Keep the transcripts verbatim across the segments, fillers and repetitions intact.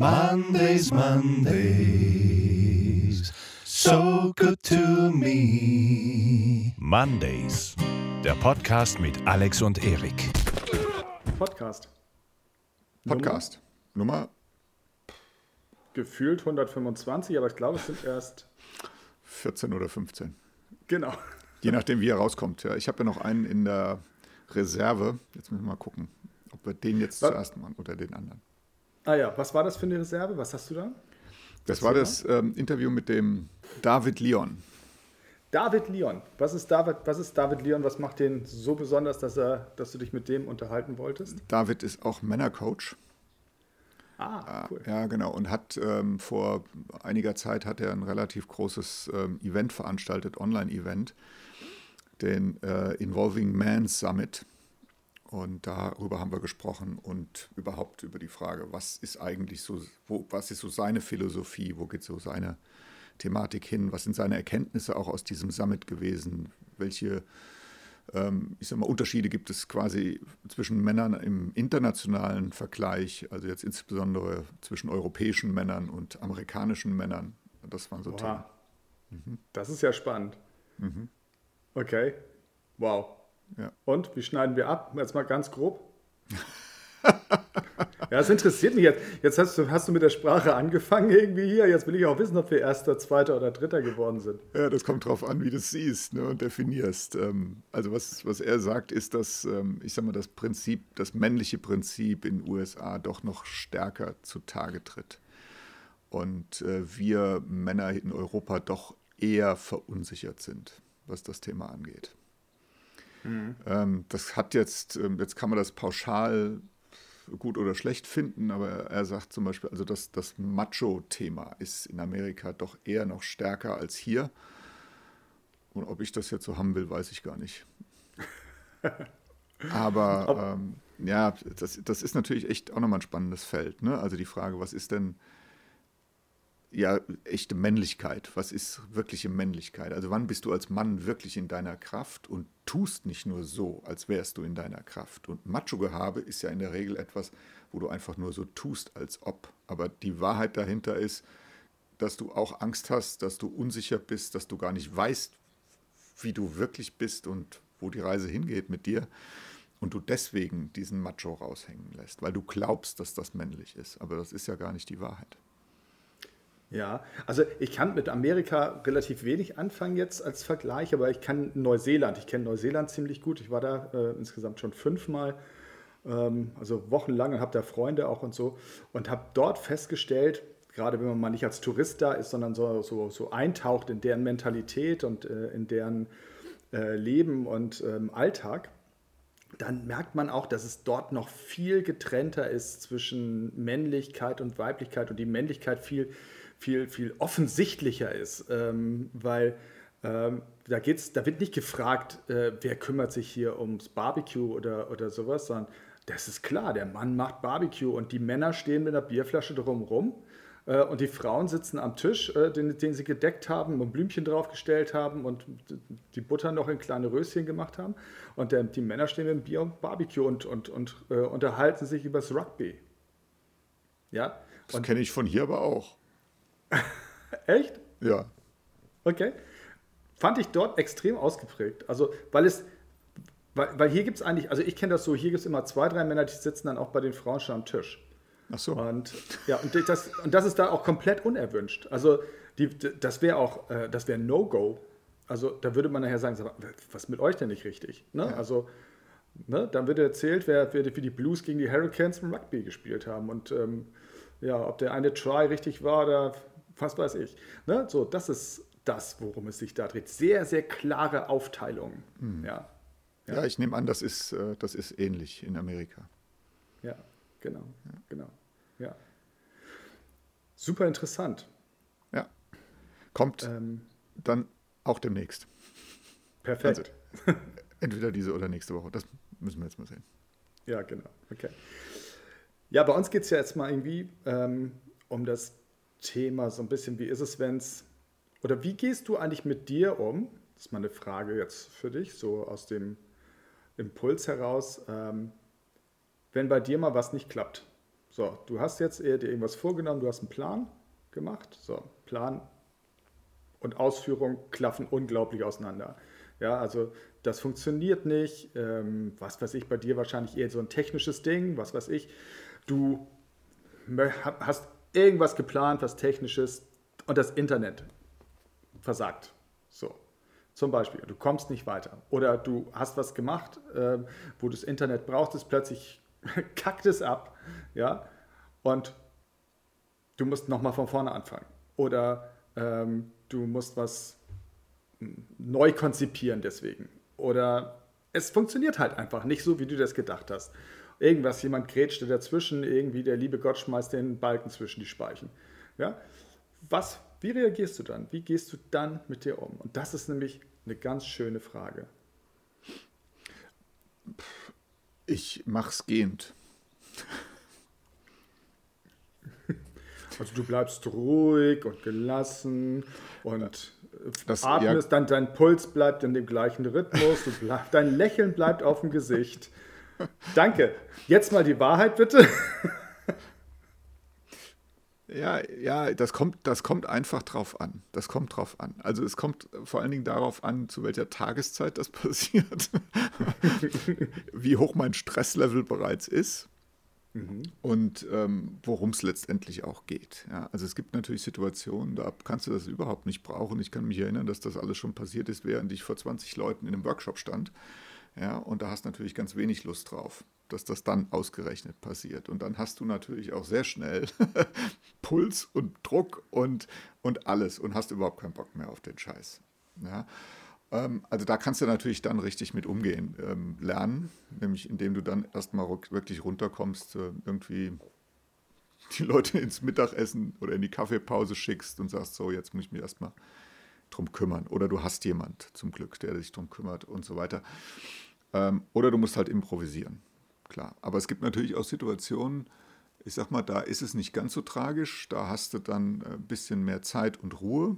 Mondays, Mondays, so good to me. Mondays, der Podcast mit Alex und Erik. Podcast. Podcast. Nummer? Nummer? Gefühlt hundertfünfundzwanzig, aber ich glaube, es sind erst vierzehn oder fünfzehn. Genau. Je nachdem, wie er rauskommt. Ja, ich habe ja noch einen in der Reserve. Jetzt müssen wir mal gucken, ob wir den jetzt was? zuerst machen oder den anderen. Ah ja, was war das für eine Reserve? Was hast du da? Das hast war das da? ähm, Interview mit dem David Leon. David Leon. Was ist David, was ist David Leon? Was macht den so besonders, dass, er, dass du dich mit dem unterhalten wolltest? David ist auch Männercoach. Ah, cool. Ja, genau. Und hat ähm, vor einiger Zeit hat er ein relativ großes ähm, Event veranstaltet, Online-Event, den äh, Involving Man Summit. Und darüber haben wir gesprochen und überhaupt über die Frage, was ist eigentlich so, wo, was ist so seine Philosophie, wo geht so seine Thematik hin, was sind seine Erkenntnisse auch aus diesem Summit gewesen, welche ähm, ich sag mal, Unterschiede gibt es quasi zwischen Männern im internationalen Vergleich, also jetzt insbesondere zwischen europäischen Männern und amerikanischen Männern. Das waren so Oha. Themen. Mhm. Das ist ja spannend. Mhm. Okay, wow. Ja. Und wie schneiden wir ab? Jetzt mal ganz grob. Ja, das interessiert mich jetzt. Jetzt hast du, hast du mit der Sprache angefangen irgendwie hier. Jetzt will ich auch wissen, ob wir Erster, Zweiter oder Dritter geworden sind. Ja, das kommt drauf an, wie du es siehst, ne, und definierst. Also was, was er sagt, ist, dass, ich sag mal, das Prinzip, das männliche Prinzip in den U S A doch noch stärker zutage tritt. Und wir Männer in Europa doch eher verunsichert sind, was das Thema angeht. Mhm. Das hat jetzt, jetzt kann man das pauschal gut oder schlecht finden, aber er sagt zum Beispiel, also das, das Macho-Thema ist in Amerika doch eher noch stärker als hier. Und ob ich das jetzt so haben will, weiß ich gar nicht. Aber ähm, ja, das, das ist natürlich echt auch nochmal ein spannendes Feld, ne? Also die Frage, was ist denn ja echte Männlichkeit, was ist wirkliche Männlichkeit? Also wann bist du als Mann wirklich in deiner Kraft und tust nicht nur so, als wärst du in deiner Kraft? Und Macho-Gehabe ist ja in der Regel etwas, wo du einfach nur so tust, als ob. Aber die Wahrheit dahinter ist, dass du auch Angst hast, dass du unsicher bist, dass du gar nicht weißt, wie du wirklich bist und wo die Reise hingeht mit dir. Und du deswegen diesen Macho raushängen lässt, weil du glaubst, dass das männlich ist. Aber das ist ja gar nicht die Wahrheit. Ja, also ich kann mit Amerika relativ wenig anfangen jetzt als Vergleich, aber ich kann Neuseeland, ich kenne Neuseeland ziemlich gut. Ich war da äh, insgesamt schon fünfmal, ähm, also wochenlang und habe da Freunde auch und so und habe dort festgestellt, gerade wenn man mal nicht als Tourist da ist, sondern so, so, so eintaucht in deren Mentalität und äh, in deren äh, Leben und ähm, Alltag, dann merkt man auch, dass es dort noch viel getrennter ist zwischen Männlichkeit und Weiblichkeit und die Männlichkeit viel viel, viel offensichtlicher ist, ähm, weil ähm, da geht's, da wird nicht gefragt, äh, wer kümmert sich hier ums Barbecue oder, oder sowas, sondern das ist klar, der Mann macht Barbecue und die Männer stehen mit einer Bierflasche drumherum äh, und die Frauen sitzen am Tisch, äh, den, den sie gedeckt haben und Blümchen draufgestellt haben und die Butter noch in kleine Röschen gemacht haben und der, die Männer stehen mit dem Bier und Barbecue und, und, und äh, unterhalten sich über das Rugby. Ja? Das kenne ich von hier aber auch. Echt? Ja. Okay. Fand ich dort extrem ausgeprägt. Also, weil es, weil, weil hier gibt es eigentlich, also ich kenne das so, hier gibt es immer zwei, drei Männer, die sitzen dann auch bei den Frauen schon am Tisch. Ach so. Und, ja, und, das, und das ist da auch komplett unerwünscht. Also, die, das wäre auch, äh, das wäre No-Go. Also, da würde man nachher sagen, was ist mit euch denn nicht richtig? Ne? Ja. Also, ne? Dann wird erzählt, wer, wer für die Blues gegen die Hurricanes im Rugby gespielt haben. Und ähm, ja, ob der eine Try richtig war, da was weiß ich. Ne? So, das ist das, worum es sich da dreht. Sehr, sehr klare Aufteilungen. Mhm. Ja. Ja. Ja, ich nehme an, das ist, das ist ähnlich in Amerika. Ja, genau. Ja. Genau. Ja. Super interessant. Ja. Kommt ähm, dann auch demnächst. Perfekt. Also, entweder diese oder nächste Woche. Das müssen wir jetzt mal sehen. Ja, genau. Okay. Ja, bei uns geht es ja jetzt mal irgendwie ähm, um das Thema, so ein bisschen, wie ist es, wenn es, oder wie gehst du eigentlich mit dir um? Das ist mal eine Frage jetzt für dich, so aus dem Impuls heraus, ähm, wenn bei dir mal was nicht klappt. So, du hast jetzt dir irgendwas vorgenommen, du hast einen Plan gemacht. So, Plan und Ausführung klaffen unglaublich auseinander. Ja, also das funktioniert nicht. Ähm, was weiß ich, bei dir wahrscheinlich eher so ein technisches Ding. Was weiß ich, du hast irgendwas geplant, was Technisches und das Internet versagt. So, zum Beispiel, du kommst nicht weiter. Oder du hast was gemacht, äh, wo du das Internet brauchtest, plötzlich kackt es ab. Ja, und du musst nochmal von vorne anfangen. Oder ähm, du musst was neu konzipieren deswegen. Oder es funktioniert halt einfach nicht so, wie du das gedacht hast. Irgendwas, jemand grätschte dazwischen, irgendwie der liebe Gott schmeißt den Balken zwischen die Speichen. Ja? Was, wie reagierst du dann? Wie gehst du dann mit dir um? Und das ist nämlich eine ganz schöne Frage. Ich mach's gehend. Also du bleibst ruhig und gelassen und das, atmest, ja. Dann dein Puls bleibt in dem gleichen Rhythmus, du bleib, dein Lächeln bleibt auf dem Gesicht. Danke. Jetzt mal die Wahrheit, bitte. Ja, ja, das kommt, das kommt einfach drauf an. Das kommt drauf an. Also es kommt vor allen Dingen darauf an, zu welcher Tageszeit das passiert, wie hoch mein Stresslevel bereits ist. Mhm. Und ähm, worum es letztendlich auch geht. Ja, also es gibt natürlich Situationen, da kannst du das überhaupt nicht brauchen. Ich kann mich erinnern, dass das alles schon passiert ist, während ich vor zwanzig Leuten in einem Workshop stand. Ja, und da hast du natürlich ganz wenig Lust drauf, dass das dann ausgerechnet passiert. Und dann hast du natürlich auch sehr schnell Puls und Druck und, und alles und hast überhaupt keinen Bock mehr auf den Scheiß. Ja. Also da kannst du natürlich dann richtig mit umgehen, ähm, lernen, nämlich indem du dann erstmal wirklich runterkommst, äh, irgendwie die Leute ins Mittagessen oder in die Kaffeepause schickst und sagst, so, jetzt muss ich mich erstmal drum kümmern. Oder du hast jemand zum Glück, der sich drum kümmert und so weiter. Ähm, oder du musst halt improvisieren, klar. Aber es gibt natürlich auch Situationen, ich sag mal, da ist es nicht ganz so tragisch, da hast du dann ein bisschen mehr Zeit und Ruhe.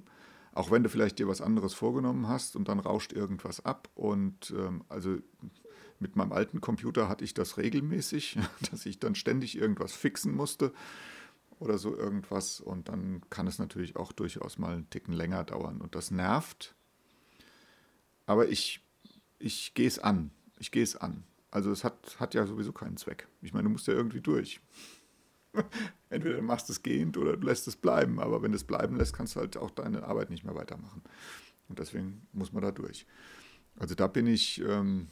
Auch wenn du vielleicht dir was anderes vorgenommen hast und dann rauscht irgendwas ab. Und ähm, also mit meinem alten Computer hatte ich das regelmäßig, dass ich dann ständig irgendwas fixen musste oder so irgendwas. Und dann kann es natürlich auch durchaus mal einen Ticken länger dauern. Und das nervt. Aber ich, ich gehe es an. Ich gehe es an. Also es hat, hat ja sowieso keinen Zweck. Ich meine, du musst ja irgendwie durch. Entweder du machst es gehend oder du lässt es bleiben. Aber wenn du es bleiben lässt, kannst du halt auch deine Arbeit nicht mehr weitermachen. Und deswegen muss man da durch. Also da bin ich ähm,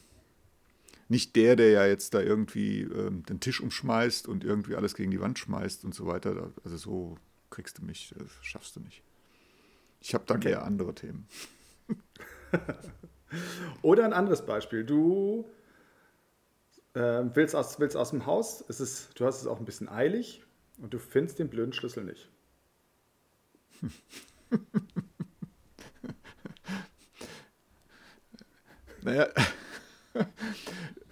nicht der, der ja jetzt da irgendwie ähm, den Tisch umschmeißt und irgendwie alles gegen die Wand schmeißt und so weiter. Also so kriegst du mich, das schaffst du nicht. Ich habe dann okay. eher andere Themen. Oder ein anderes Beispiel. Du... Ähm, willst aus, willst aus dem Haus, es ist, du hast es auch ein bisschen eilig und du findest den blöden Schlüssel nicht. Naja,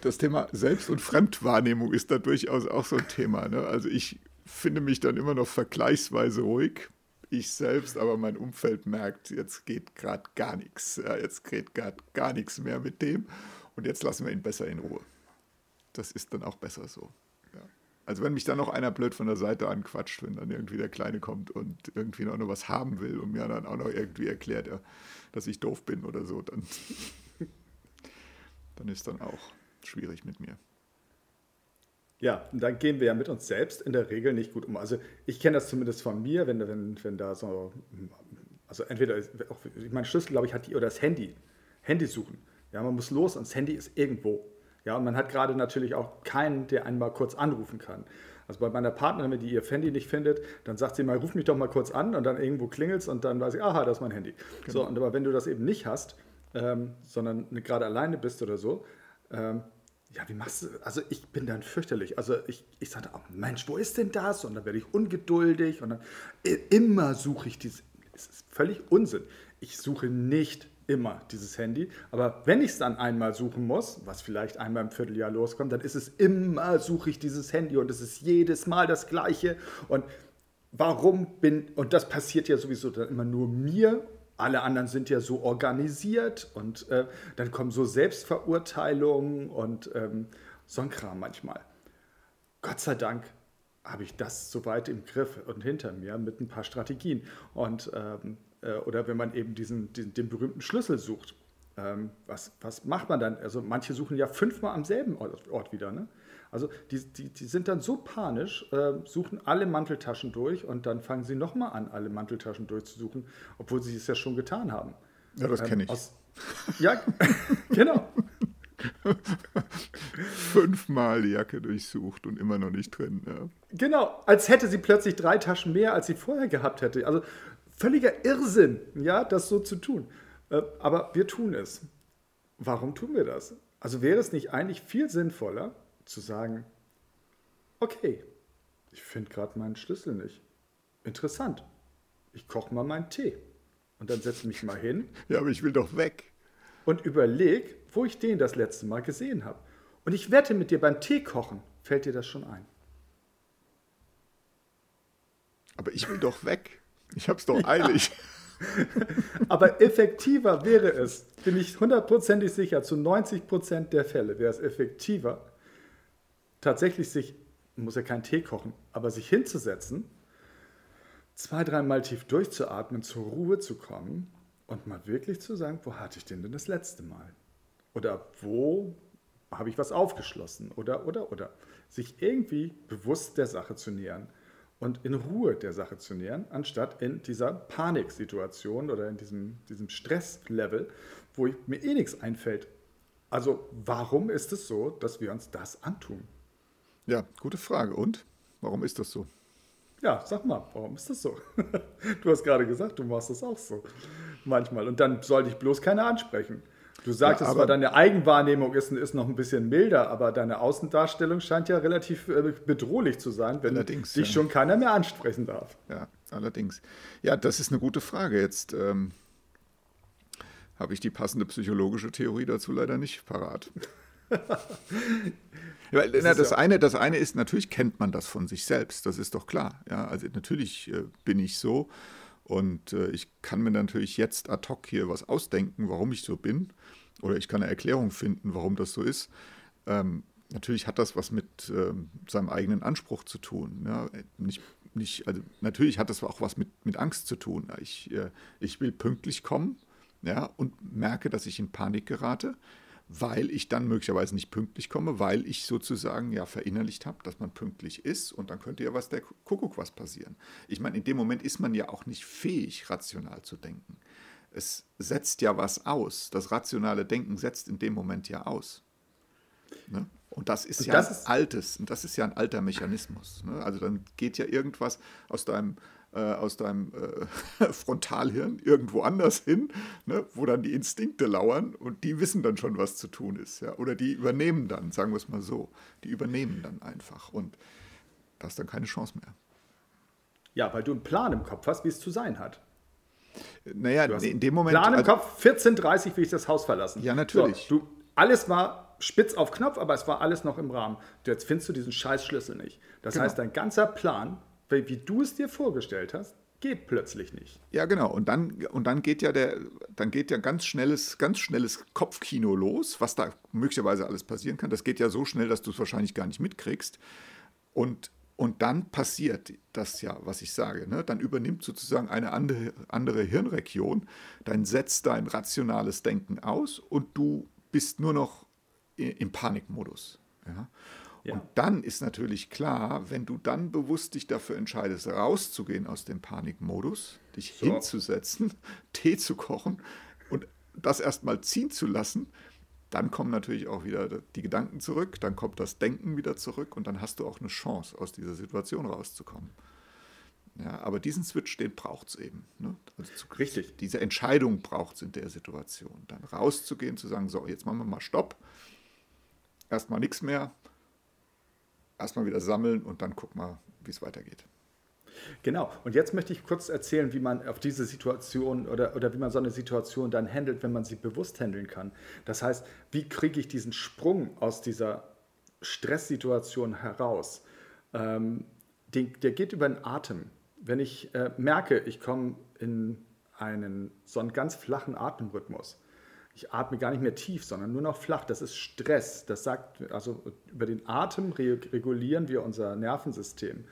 das Thema Selbst- und Fremdwahrnehmung ist da durchaus auch so ein Thema. Ne? Also ich finde mich dann immer noch vergleichsweise ruhig. Ich selbst, aber mein Umfeld merkt, jetzt geht gerade gar nichts. Ja, jetzt geht gerade gar nichts mehr mit dem und jetzt lassen wir ihn besser in Ruhe. Das ist dann auch besser so. Ja. Also wenn mich dann noch einer blöd von der Seite anquatscht, wenn dann irgendwie der Kleine kommt und irgendwie noch was haben will und mir dann auch noch irgendwie erklärt, dass ich doof bin oder so, dann, dann ist dann auch schwierig mit mir. Ja, und dann gehen wir ja mit uns selbst in der Regel nicht gut um. Also ich kenne das zumindest von mir, wenn, wenn, wenn da so, also entweder, auch, mein Schlüssel, glaube ich, hat die, oder das Handy, Handy suchen. Ja, man muss los und das Handy ist irgendwo. Ja, und man hat gerade natürlich auch keinen, der einen mal kurz anrufen kann. Also bei meiner Partnerin, wenn die ihr Handy nicht findet, dann sagt sie mal, ruf mich doch mal kurz an und dann irgendwo klingelt es und dann weiß ich, aha, das ist mein Handy. Genau. So, und aber wenn du das eben nicht hast, ähm, sondern gerade alleine bist oder so, ähm, ja, wie machst du, also ich bin dann fürchterlich. Also ich, ich sage, oh Mensch, wo ist denn das? Und dann werde ich ungeduldig und dann immer suche ich dieses, es ist völlig Unsinn. Ich suche nicht immer dieses Handy, aber wenn ich es dann einmal suchen muss, was vielleicht einmal im Vierteljahr loskommt, dann ist es immer, suche ich dieses Handy und es ist jedes Mal das Gleiche und warum bin, und das passiert ja sowieso dann immer nur mir, alle anderen sind ja so organisiert und äh, dann kommen so Selbstverurteilungen und ähm, so ein Kram manchmal. Gott sei Dank habe ich das soweit im Griff und hinter mir mit ein paar Strategien. Und, ähm, äh, oder wenn man eben diesen, diesen, den berühmten Schlüssel sucht, ähm, was, was macht man dann? Also manche suchen ja fünfmal am selben Ort, Ort wieder. Ne? Also die, die, die sind dann so panisch, äh, suchen alle Manteltaschen durch und dann fangen sie nochmal an, alle Manteltaschen durchzusuchen, obwohl sie es ja schon getan haben. Ja, das ähm, kenne ich. Aus, ja, genau. Fünfmal die Jacke durchsucht und immer noch nicht drin. Ja. Genau, als hätte sie plötzlich drei Taschen mehr, als sie vorher gehabt hätte. Also völliger Irrsinn, ja, das so zu tun. Aber wir tun es. Warum tun wir das? Also wäre es nicht eigentlich viel sinnvoller, zu sagen, okay, ich finde gerade meinen Schlüssel nicht. Interessant. Ich koche mal meinen Tee. Und dann setze mich mal hin. Ja, aber ich will doch weg. Und überleg, wo ich den das letzte Mal gesehen habe. Und ich wette mit dir, beim Tee kochen fällt dir das schon ein. Aber ich will doch weg. Ich hab's doch ja. eilig. Aber effektiver wäre es, bin ich hundertprozentig sicher, zu neunzig Prozent der Fälle wäre es effektiver, tatsächlich sich, muss ja keinen Tee kochen, aber sich hinzusetzen, zwei, dreimal tief durchzuatmen, zur Ruhe zu kommen und mal wirklich zu sagen, wo hatte ich den denn das letzte Mal? Oder wo habe ich was aufgeschlossen? Oder, oder, oder. Sich irgendwie bewusst der Sache zu nähern und in Ruhe der Sache zu nähern, anstatt in dieser Paniksituation oder in diesem, diesem Stresslevel, wo ich, mir eh nichts einfällt. Also warum ist es so, dass wir uns das antun? Ja, gute Frage. Und warum ist das so? Ja, sag mal, warum ist das so? Du hast gerade gesagt, du machst das auch so manchmal. Und dann soll dich bloß keiner ansprechen. Du sagtest ja, aber, zwar, deine Eigenwahrnehmung ist, ist noch ein bisschen milder, aber deine Außendarstellung scheint ja relativ bedrohlich zu sein, wenn dich ja. schon keiner mehr ansprechen darf. Ja, allerdings. Ja, das ist eine gute Frage. Jetzt ähm, habe ich die passende psychologische Theorie dazu leider nicht parat. Ja, na, das, ja eine, das eine ist, natürlich kennt man das von sich selbst, das ist doch klar. Ja, also natürlich äh, bin ich so und äh, ich kann mir natürlich jetzt ad hoc hier was ausdenken, warum ich so bin, oder ich kann eine Erklärung finden, warum das so ist. Ähm, natürlich hat das was mit ähm, seinem eigenen Anspruch zu tun. Ja? Nicht, nicht, also natürlich hat das auch was mit, mit Angst zu tun. Ich, äh, ich will pünktlich kommen, ja, und merke, dass ich in Panik gerate, weil ich dann möglicherweise nicht pünktlich komme, weil ich sozusagen ja verinnerlicht habe, dass man pünktlich ist und dann könnte ja was der Kuckuck was passieren. Ich meine, in dem Moment ist man ja auch nicht fähig, rational zu denken. Es setzt ja was aus. Das rationale Denken setzt in dem Moment ja aus. Ne? Und das ist und ja das ein ist altes, und das ist ja ein alter Mechanismus. Ne? Also dann geht ja irgendwas aus deinem aus deinem äh, Frontalhirn irgendwo anders hin, ne, wo dann die Instinkte lauern und die wissen dann schon, was zu tun ist. Ja? Oder die übernehmen dann, sagen wir es mal so, die übernehmen dann einfach und da ist dann keine Chance mehr. Ja, weil du einen Plan im Kopf hast, wie es zu sein hat. Naja, in dem Moment... Plan im also, Kopf, vierzehn Uhr dreißig will ich das Haus verlassen. Ja, natürlich. So, du, alles war... spitz auf Knopf, aber es war alles noch im Rahmen. Jetzt findest du diesen Scheißschlüssel nicht. Das genau. heißt, dein ganzer Plan, wie, wie du es dir vorgestellt hast, geht plötzlich nicht. Ja, genau. Und dann, und dann geht ja der, dann geht ja ganz schnelles, ganz schnelles Kopfkino los, was da möglicherweise alles passieren kann. Das geht ja so schnell, dass du es wahrscheinlich gar nicht mitkriegst. Und, und dann passiert das ja, was ich sage. Ne? Dann übernimmt sozusagen eine andere, andere Hirnregion. Dann setzt dein rationales Denken aus und du bist nur noch im Panikmodus. Ja? Ja. Und dann ist natürlich klar, wenn du dann bewusst dich dafür entscheidest, rauszugehen aus dem Panikmodus, dich so. hinzusetzen, Tee zu kochen und das erstmal ziehen zu lassen, dann kommen natürlich auch wieder die Gedanken zurück, dann kommt das Denken wieder zurück und dann hast du auch eine Chance, aus dieser Situation rauszukommen. Ja, aber diesen Switch, den braucht es eben. Ne? Also zu, Richtig. Diese Entscheidung braucht es in der Situation. Dann rauszugehen, zu sagen, so, jetzt machen wir mal Stopp. Erstmal nichts mehr, erstmal wieder sammeln und dann guck mal, wie es weitergeht. Genau. Und jetzt möchte ich kurz erzählen, wie man auf diese Situation oder, oder wie man so eine Situation dann handelt, wenn man sie bewusst handeln kann. Das heißt, wie kriege ich diesen Sprung aus dieser Stresssituation heraus? Ähm, den, der geht über den Atem. Wenn ich äh, merke, ich komme in einen so einen ganz flachen Atemrhythmus, ich atme gar nicht mehr tief, sondern nur noch flach. Das ist Stress. Das sagt, also über den Atem regulieren wir unser Nervensystem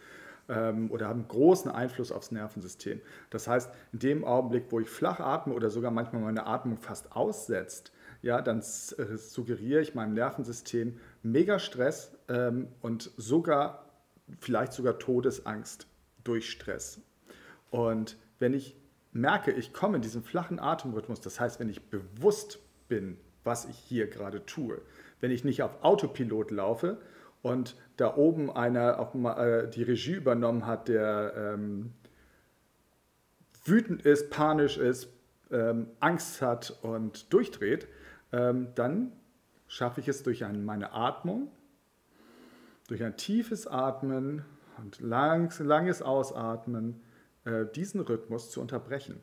ähm, oder haben großen Einfluss aufs Nervensystem. Das heißt, in dem Augenblick, wo ich flach atme oder sogar manchmal meine Atmung fast aussetzt, ja, dann suggeriere ich meinem Nervensystem mega Stress ähm, und sogar vielleicht sogar Todesangst durch Stress. Und wenn ich merke, ich komme in diesen flachen Atemrhythmus, das heißt, wenn ich bewusst bin, was ich hier gerade tue, wenn ich nicht auf Autopilot laufe und da oben einer auf, äh, die Regie übernommen hat, der ähm, wütend ist, panisch ist, ähm, Angst hat und durchdreht, ähm, dann schaffe ich es durch ein, meine Atmung, durch ein tiefes Atmen und langs, langes Ausatmen, diesen Rhythmus zu unterbrechen.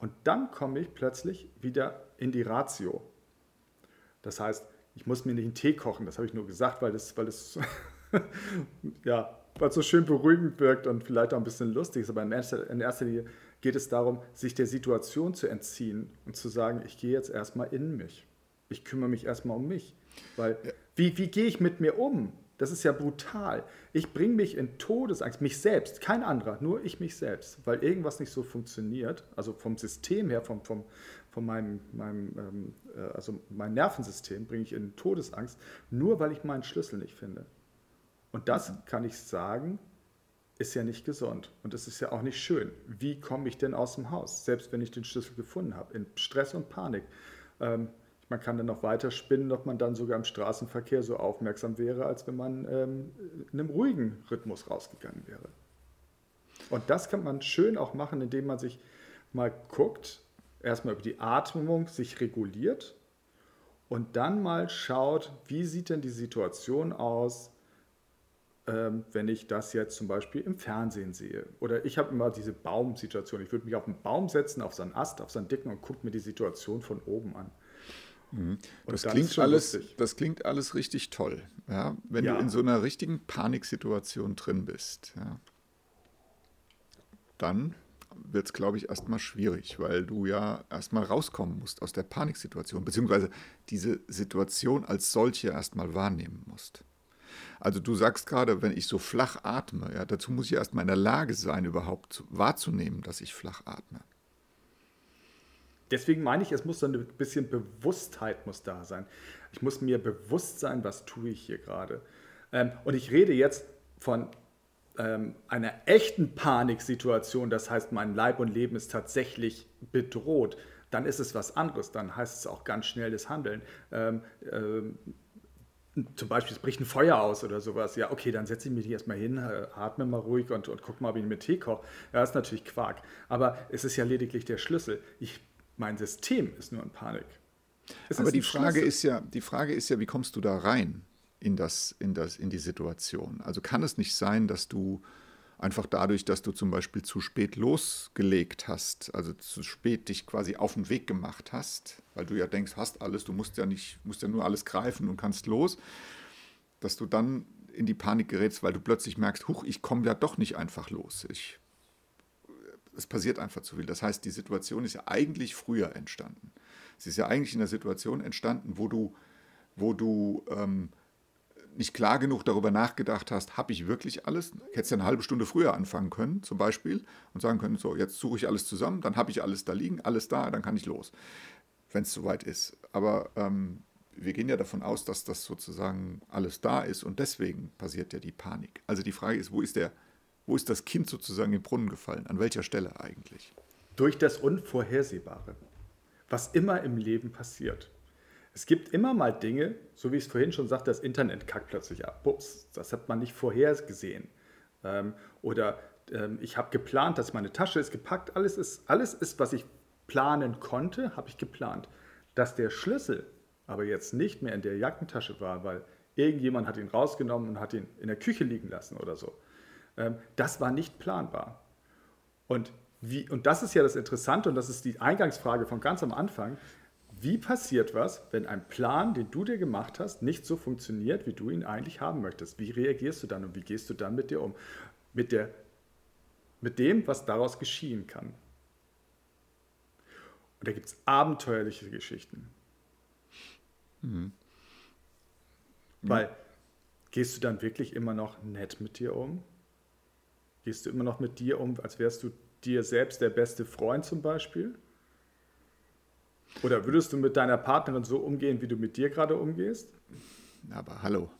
Und dann komme ich plötzlich wieder in die Ratio. Das heißt, ich muss mir nicht einen Tee kochen, das habe ich nur gesagt, weil es weil es, ja, weil es so schön beruhigend wirkt und vielleicht auch ein bisschen lustig ist. Aber in erster, in erster Linie geht es darum, sich der Situation zu entziehen und zu sagen, ich gehe jetzt erstmal in mich. Ich kümmere mich erstmal um mich. Weil ja. wie, wie gehe ich mit mir um? Das ist ja brutal. Ich bringe mich in Todesangst, mich selbst, kein anderer, nur ich mich selbst, weil irgendwas nicht so funktioniert, also vom System her, vom, vom, von meinem, meinem ähm, also mein Nervensystem bringe ich in Todesangst, nur weil ich meinen Schlüssel nicht finde. Und das, mhm. kann ich sagen, ist ja nicht gesund und es ist ja auch nicht schön. Wie komme ich denn aus dem Haus, selbst wenn ich den Schlüssel gefunden habe, in Stress und Panik? Ähm, Man kann dann noch weiter spinnen, ob man dann sogar im Straßenverkehr so aufmerksam wäre, als wenn man ähm, in einem ruhigen Rhythmus rausgegangen wäre. Und das kann man schön auch machen, indem man sich mal guckt, erstmal über die Atmung sich reguliert und dann mal schaut, wie sieht denn die Situation aus, ähm, wenn ich das jetzt zum Beispiel im Fernsehen sehe. Oder ich habe immer diese Baumsituation. Ich würde mich auf einen Baum setzen, auf so einen Ast, auf so einen dicken und gucke mir die Situation von oben an. Das klingt, alles, das klingt alles richtig toll, ja, wenn ja. du in so einer richtigen Paniksituation drin bist. Ja, dann wird es, glaube ich, erstmal schwierig, weil du ja erstmal rauskommen musst aus der Paniksituation, beziehungsweise diese Situation als solche erstmal wahrnehmen musst. Also du sagst gerade, wenn ich so flach atme, ja, dazu muss ich erstmal in der Lage sein, überhaupt wahrzunehmen, dass ich flach atme. Deswegen meine ich, es muss so ein bisschen Bewusstheit muss da sein. Ich muss mir bewusst sein, was tue ich hier gerade. Ähm, und ich rede jetzt von ähm, einer echten Paniksituation, das heißt, mein Leib und Leben ist tatsächlich bedroht. Dann ist es was anderes, dann heißt es auch ganz schnelles Handeln. Ähm, ähm, zum Beispiel, es bricht ein Feuer aus oder sowas. Ja, okay, dann setze ich mich erstmal hin, atme mal ruhig und, und guck mal, ob ich mit Tee koche. Ja, ist natürlich Quark. Aber es ist ja lediglich der Schlüssel. Ich Mein System ist nur in Panik. Es Aber die Frage, ist ja, die Frage ist ja, wie kommst du da rein in, das, in, das, in die Situation? Also kann es nicht sein, dass du einfach dadurch, dass du zum Beispiel zu spät losgelegt hast, also zu spät dich quasi auf den Weg gemacht hast, weil du ja denkst, hast alles, du musst ja, nicht, musst ja nur alles greifen und kannst los, dass du dann in die Panik gerätst, weil du plötzlich merkst, huch, ich komme ja doch nicht einfach los, ich... Es passiert einfach zu viel. Das heißt, die Situation ist ja eigentlich früher entstanden. Sie ist ja eigentlich in der Situation entstanden, wo du, wo du ähm, nicht klar genug darüber nachgedacht hast, habe ich wirklich alles? Hättest ja eine halbe Stunde früher anfangen können, zum Beispiel, und sagen können, so, jetzt suche ich alles zusammen, dann habe ich alles da liegen, alles da, dann kann ich los, wenn es soweit ist. Aber ähm, wir gehen ja davon aus, dass das sozusagen alles da ist und deswegen passiert ja die Panik. Also die Frage ist, wo ist der Wo ist das Kind sozusagen in den Brunnen gefallen? An welcher Stelle eigentlich? Durch das Unvorhersehbare, was immer im Leben passiert. Es gibt immer mal Dinge, so wie ich es vorhin schon sagte, das Internet kackt plötzlich ab. Ups, das hat man nicht vorhergesehen. Ähm, oder ähm, ich habe geplant, dass meine Tasche ist gepackt. Alles ist, alles ist, was ich planen konnte, habe ich geplant. Dass der Schlüssel aber jetzt nicht mehr in der Jackentasche war, weil irgendjemand hat ihn rausgenommen und hat ihn in der Küche liegen lassen oder so. Das war nicht planbar. Und, wie, und das ist ja das Interessante und das ist die Eingangsfrage von ganz am Anfang. Wie passiert was, wenn ein Plan, den du dir gemacht hast, nicht so funktioniert, wie du ihn eigentlich haben möchtest? Wie reagierst du dann und wie gehst du dann mit dir um? Mit, der, mit dem, was daraus geschehen kann. Und da gibt es abenteuerliche Geschichten. Mhm. Weil, gehst du dann wirklich immer noch nett mit dir um? Gehst du immer noch mit dir um, als wärst du dir selbst der beste Freund zum Beispiel? Oder würdest du mit deiner Partnerin so umgehen, wie du mit dir gerade umgehst? Aber hallo.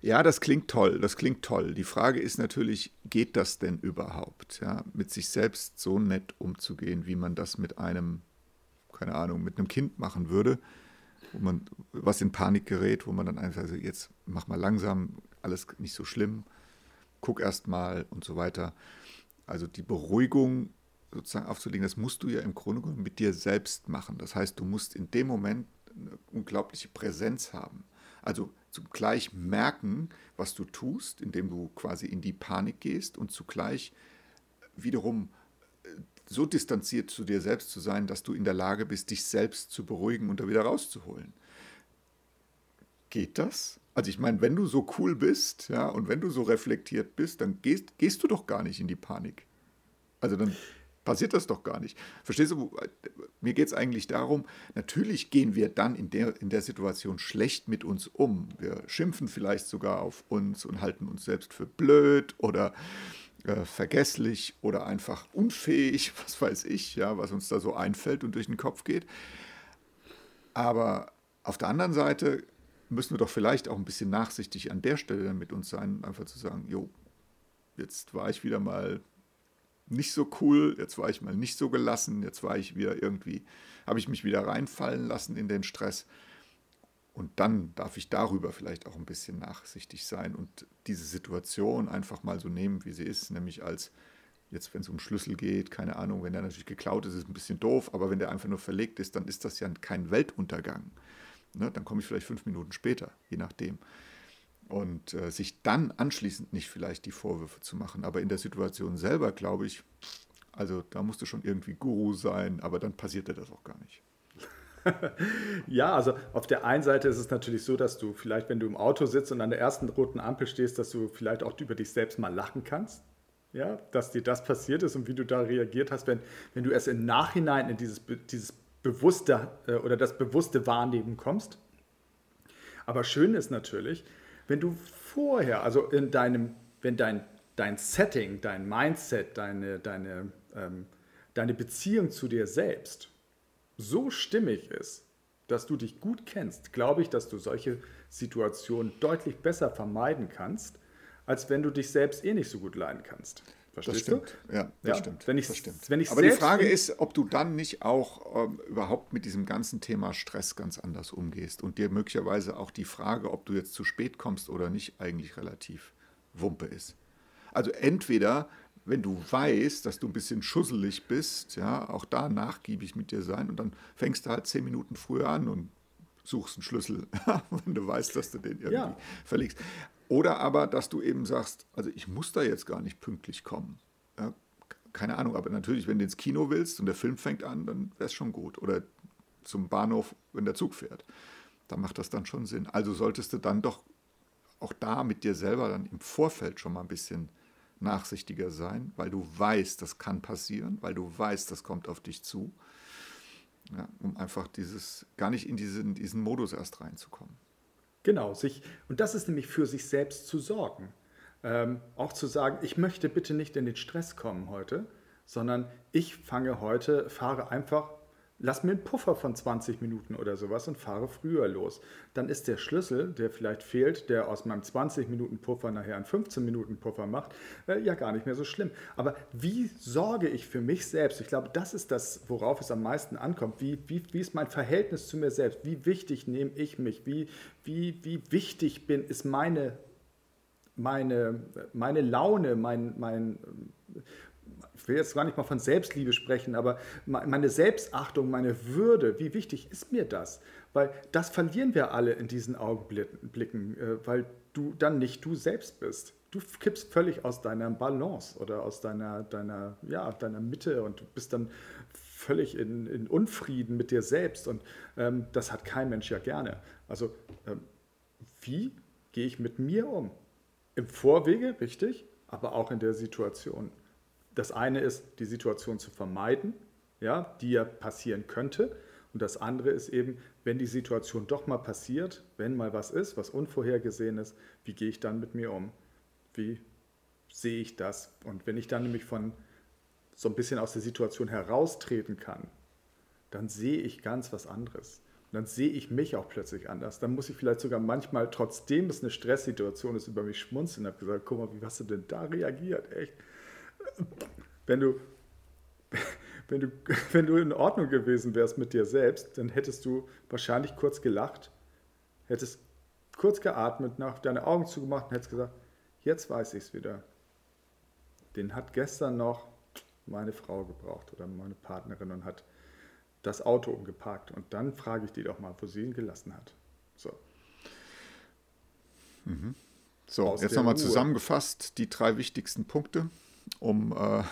Ja, das klingt toll, das klingt toll. Die Frage ist natürlich, geht das denn überhaupt, ja, mit sich selbst so nett umzugehen, wie man das mit einem, keine Ahnung, mit einem Kind machen würde, wo man, was in Panik gerät, wo man dann einfach sagt, also jetzt mach mal langsam, alles nicht so schlimm, guck erst mal und so weiter. Also die Beruhigung sozusagen aufzulegen, das musst du ja im Grunde genommen mit dir selbst machen. Das heißt, du musst in dem Moment eine unglaubliche Präsenz haben. Also zugleich merken, was du tust, indem du quasi in die Panik gehst und zugleich wiederum so distanziert zu dir selbst zu sein, dass du in der Lage bist, dich selbst zu beruhigen und da wieder rauszuholen. Geht das? Also ich meine, wenn du so cool bist, ja, und wenn du so reflektiert bist, dann gehst, gehst du doch gar nicht in die Panik. Also dann passiert das doch gar nicht. Verstehst du, mir geht es eigentlich darum, natürlich gehen wir dann in der, in der Situation schlecht mit uns um. Wir schimpfen vielleicht sogar auf uns und halten uns selbst für blöd oder äh, vergesslich oder einfach unfähig, was weiß ich, ja, was uns da so einfällt und durch den Kopf geht. Aber auf der anderen Seite müssen wir doch vielleicht auch ein bisschen nachsichtig an der Stelle dann mit uns sein, einfach zu sagen, jo, jetzt war ich wieder mal nicht so cool, jetzt war ich mal nicht so gelassen, jetzt war ich wieder irgendwie, habe ich mich wieder reinfallen lassen in den Stress. Und dann darf ich darüber vielleicht auch ein bisschen nachsichtig sein und diese Situation einfach mal so nehmen, wie sie ist, nämlich als, jetzt wenn es um Schlüssel geht, keine Ahnung, wenn der natürlich geklaut ist, ist ein bisschen doof, aber wenn der einfach nur verlegt ist, dann ist das ja kein Weltuntergang. Ne, dann komme ich vielleicht fünf Minuten später, je nachdem. Und äh, sich dann anschließend nicht vielleicht die Vorwürfe zu machen. Aber in der Situation selber, glaube ich, also da musst du schon irgendwie Guru sein, aber dann passiert dir das auch gar nicht. Ja, also auf der einen Seite ist es natürlich so, dass du vielleicht, wenn du im Auto sitzt und an der ersten roten Ampel stehst, dass du vielleicht auch über dich selbst mal lachen kannst. Ja, dass dir das passiert ist und wie du da reagiert hast, wenn, wenn du erst im Nachhinein in dieses, dieses bewusste oder das bewusste Wahrnehmen kommst. Aber schön ist natürlich, wenn du vorher, also in deinem, wenn dein, dein Setting, dein Mindset, deine, deine, ähm, deine Beziehung zu dir selbst so stimmig ist, dass du dich gut kennst, glaube ich, dass du solche Situationen deutlich besser vermeiden kannst, als wenn du dich selbst eh nicht so gut leiden kannst. Verstehst das stimmt, du? Ja, das ja, stimmt. Wenn ich, das stimmt. Wenn ich aber die Frage bin, ist, ob du dann nicht auch ähm, überhaupt mit diesem ganzen Thema Stress ganz anders umgehst und dir möglicherweise auch die Frage, ob du jetzt zu spät kommst oder nicht, eigentlich relativ Wumpe ist. Also entweder, wenn du weißt, dass du ein bisschen schusselig bist, ja, auch da nachgiebig mit dir sein und dann fängst du halt zehn Minuten früher an und suchst einen Schlüssel, wenn du weißt, dass du den irgendwie ja. verlegst. Oder aber, dass du eben sagst, also ich muss da jetzt gar nicht pünktlich kommen. Ja, keine Ahnung, aber natürlich, wenn du ins Kino willst und der Film fängt an, dann wäre es schon gut. Oder zum Bahnhof, wenn der Zug fährt. Da macht das dann schon Sinn. Also solltest du dann doch auch da mit dir selber dann im Vorfeld schon mal ein bisschen nachsichtiger sein, weil du weißt, das kann passieren, weil du weißt, das kommt auf dich zu. Ja, um einfach dieses, gar nicht in diesen, diesen Modus erst reinzukommen. Genau, sich, und das ist nämlich für sich selbst zu sorgen. Ähm, auch zu sagen, ich möchte bitte nicht in den Stress kommen heute, sondern ich fange heute, fahre einfach, lass mir einen Puffer von zwanzig Minuten oder sowas und fahre früher los. Dann ist der Schlüssel, der vielleicht fehlt, der aus meinem zwanzig Minuten Puffer nachher einen fünfzehn Minuten Puffer macht, äh, ja gar nicht mehr so schlimm. Aber wie sorge ich für mich selbst? Ich glaube, das ist das, worauf es am meisten ankommt. Wie, wie, wie ist mein Verhältnis zu mir selbst? Wie wichtig nehme ich mich? Wie, wie, wie wichtig bin, ist meine, meine, meine Laune, mein... mein ich will jetzt gar nicht mal von Selbstliebe sprechen, aber meine Selbstachtung, meine Würde, wie wichtig ist mir das? Weil das verlieren wir alle in diesen Augenblicken, weil du dann nicht du selbst bist. Du kippst völlig aus deiner Balance oder aus deiner, deiner, ja, deiner Mitte und du bist dann völlig in, in Unfrieden mit dir selbst und ähm, das hat kein Mensch ja gerne. Also ähm, wie gehe ich mit mir um? Im Vorwege, richtig, aber auch in der Situation. Das eine ist, die Situation zu vermeiden, ja, die ja passieren könnte. Und das andere ist eben, wenn die Situation doch mal passiert, wenn mal was ist, was unvorhergesehen ist, wie gehe ich dann mit mir um? Wie sehe ich das? Und wenn ich dann nämlich von so ein bisschen aus der Situation heraustreten kann, dann sehe ich ganz was anderes. Und dann sehe ich mich auch plötzlich anders. Dann muss ich vielleicht sogar manchmal, trotzdem es eine Stresssituation ist, über mich schmunzeln. Ich habe gesagt, guck mal, wie hast du denn da reagiert? Echt? Wenn du, wenn du, wenn du in Ordnung gewesen wärst mit dir selbst, dann hättest du wahrscheinlich kurz gelacht, hättest kurz geatmet, nach deine Augen zugemacht und hättest gesagt, jetzt weiß ich es wieder. Den hat gestern noch meine Frau gebraucht oder meine Partnerin und hat das Auto umgeparkt, und dann frage ich die doch mal, wo sie ihn gelassen hat. So, mhm. so jetzt nochmal zusammengefasst die drei wichtigsten Punkte, um äh,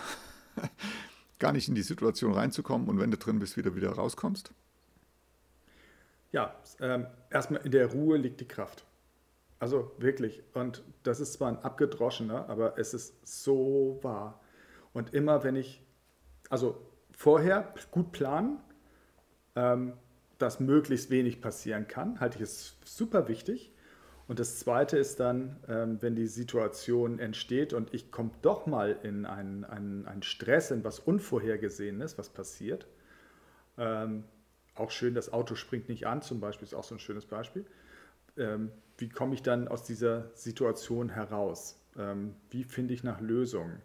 gar nicht in die Situation reinzukommen und wenn du drin bist, wieder wieder rauskommst. Ja, ähm, erstmal in der Ruhe liegt die Kraft. Also wirklich, und das ist zwar ein abgedroschener, aber es ist so wahr. Und immer wenn ich, also vorher gut planen, ähm, dass möglichst wenig passieren kann, halte ich es super wichtig. Und das Zweite ist dann, ähm, wenn die Situation entsteht und ich komme doch mal in einen, einen, einen Stress, in was Unvorhergesehenes, was passiert. Ähm, auch schön, das Auto springt nicht an, zum Beispiel, ist auch so ein schönes Beispiel. Ähm, wie komme ich dann aus dieser Situation heraus? Ähm, wie finde ich nach Lösungen?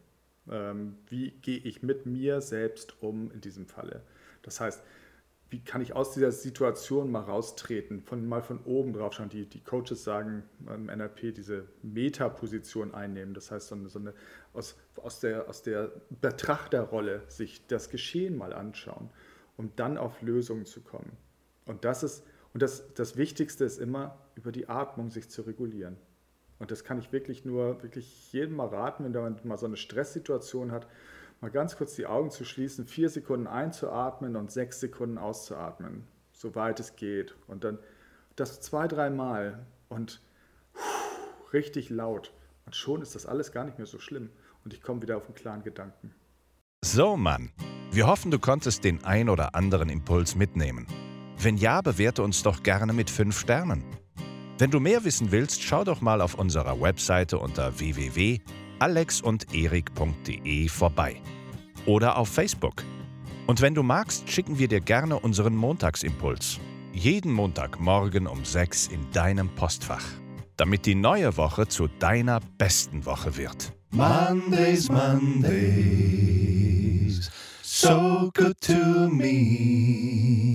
Wie gehe ich mit mir selbst um in diesem Falle? Das heißt, wie kann ich aus dieser Situation mal raustreten, von, mal von oben drauf schauen? Die, die Coaches sagen im N L P, diese Metaposition einnehmen. Das heißt, so eine, so eine, aus, aus, der, aus der Betrachterrolle sich das Geschehen mal anschauen, um dann auf Lösungen zu kommen. Und das ist, und das, das Wichtigste ist immer, über die Atmung sich zu regulieren. Und das kann ich wirklich nur wirklich jedem mal raten, wenn man mal so eine Stresssituation hat, mal ganz kurz die Augen zu schließen, vier Sekunden einzuatmen und sechs Sekunden auszuatmen, soweit es geht. Und dann das zwei, dreimal und richtig laut. Und schon ist das alles gar nicht mehr so schlimm. Und ich komme wieder auf einen klaren Gedanken. So, Mann, wir hoffen, du konntest den ein oder anderen Impuls mitnehmen. Wenn ja, bewerte uns doch gerne mit fünf Sternen. Wenn du mehr wissen willst, schau doch mal auf unserer Webseite unter w w w punkt alex und erik punkt d e vorbei oder auf Facebook. Und wenn du magst, schicken wir dir gerne unseren Montagsimpuls. Jeden Montagmorgen um sechs in deinem Postfach, damit die neue Woche zu deiner besten Woche wird. Mondays, Mondays, so good to me.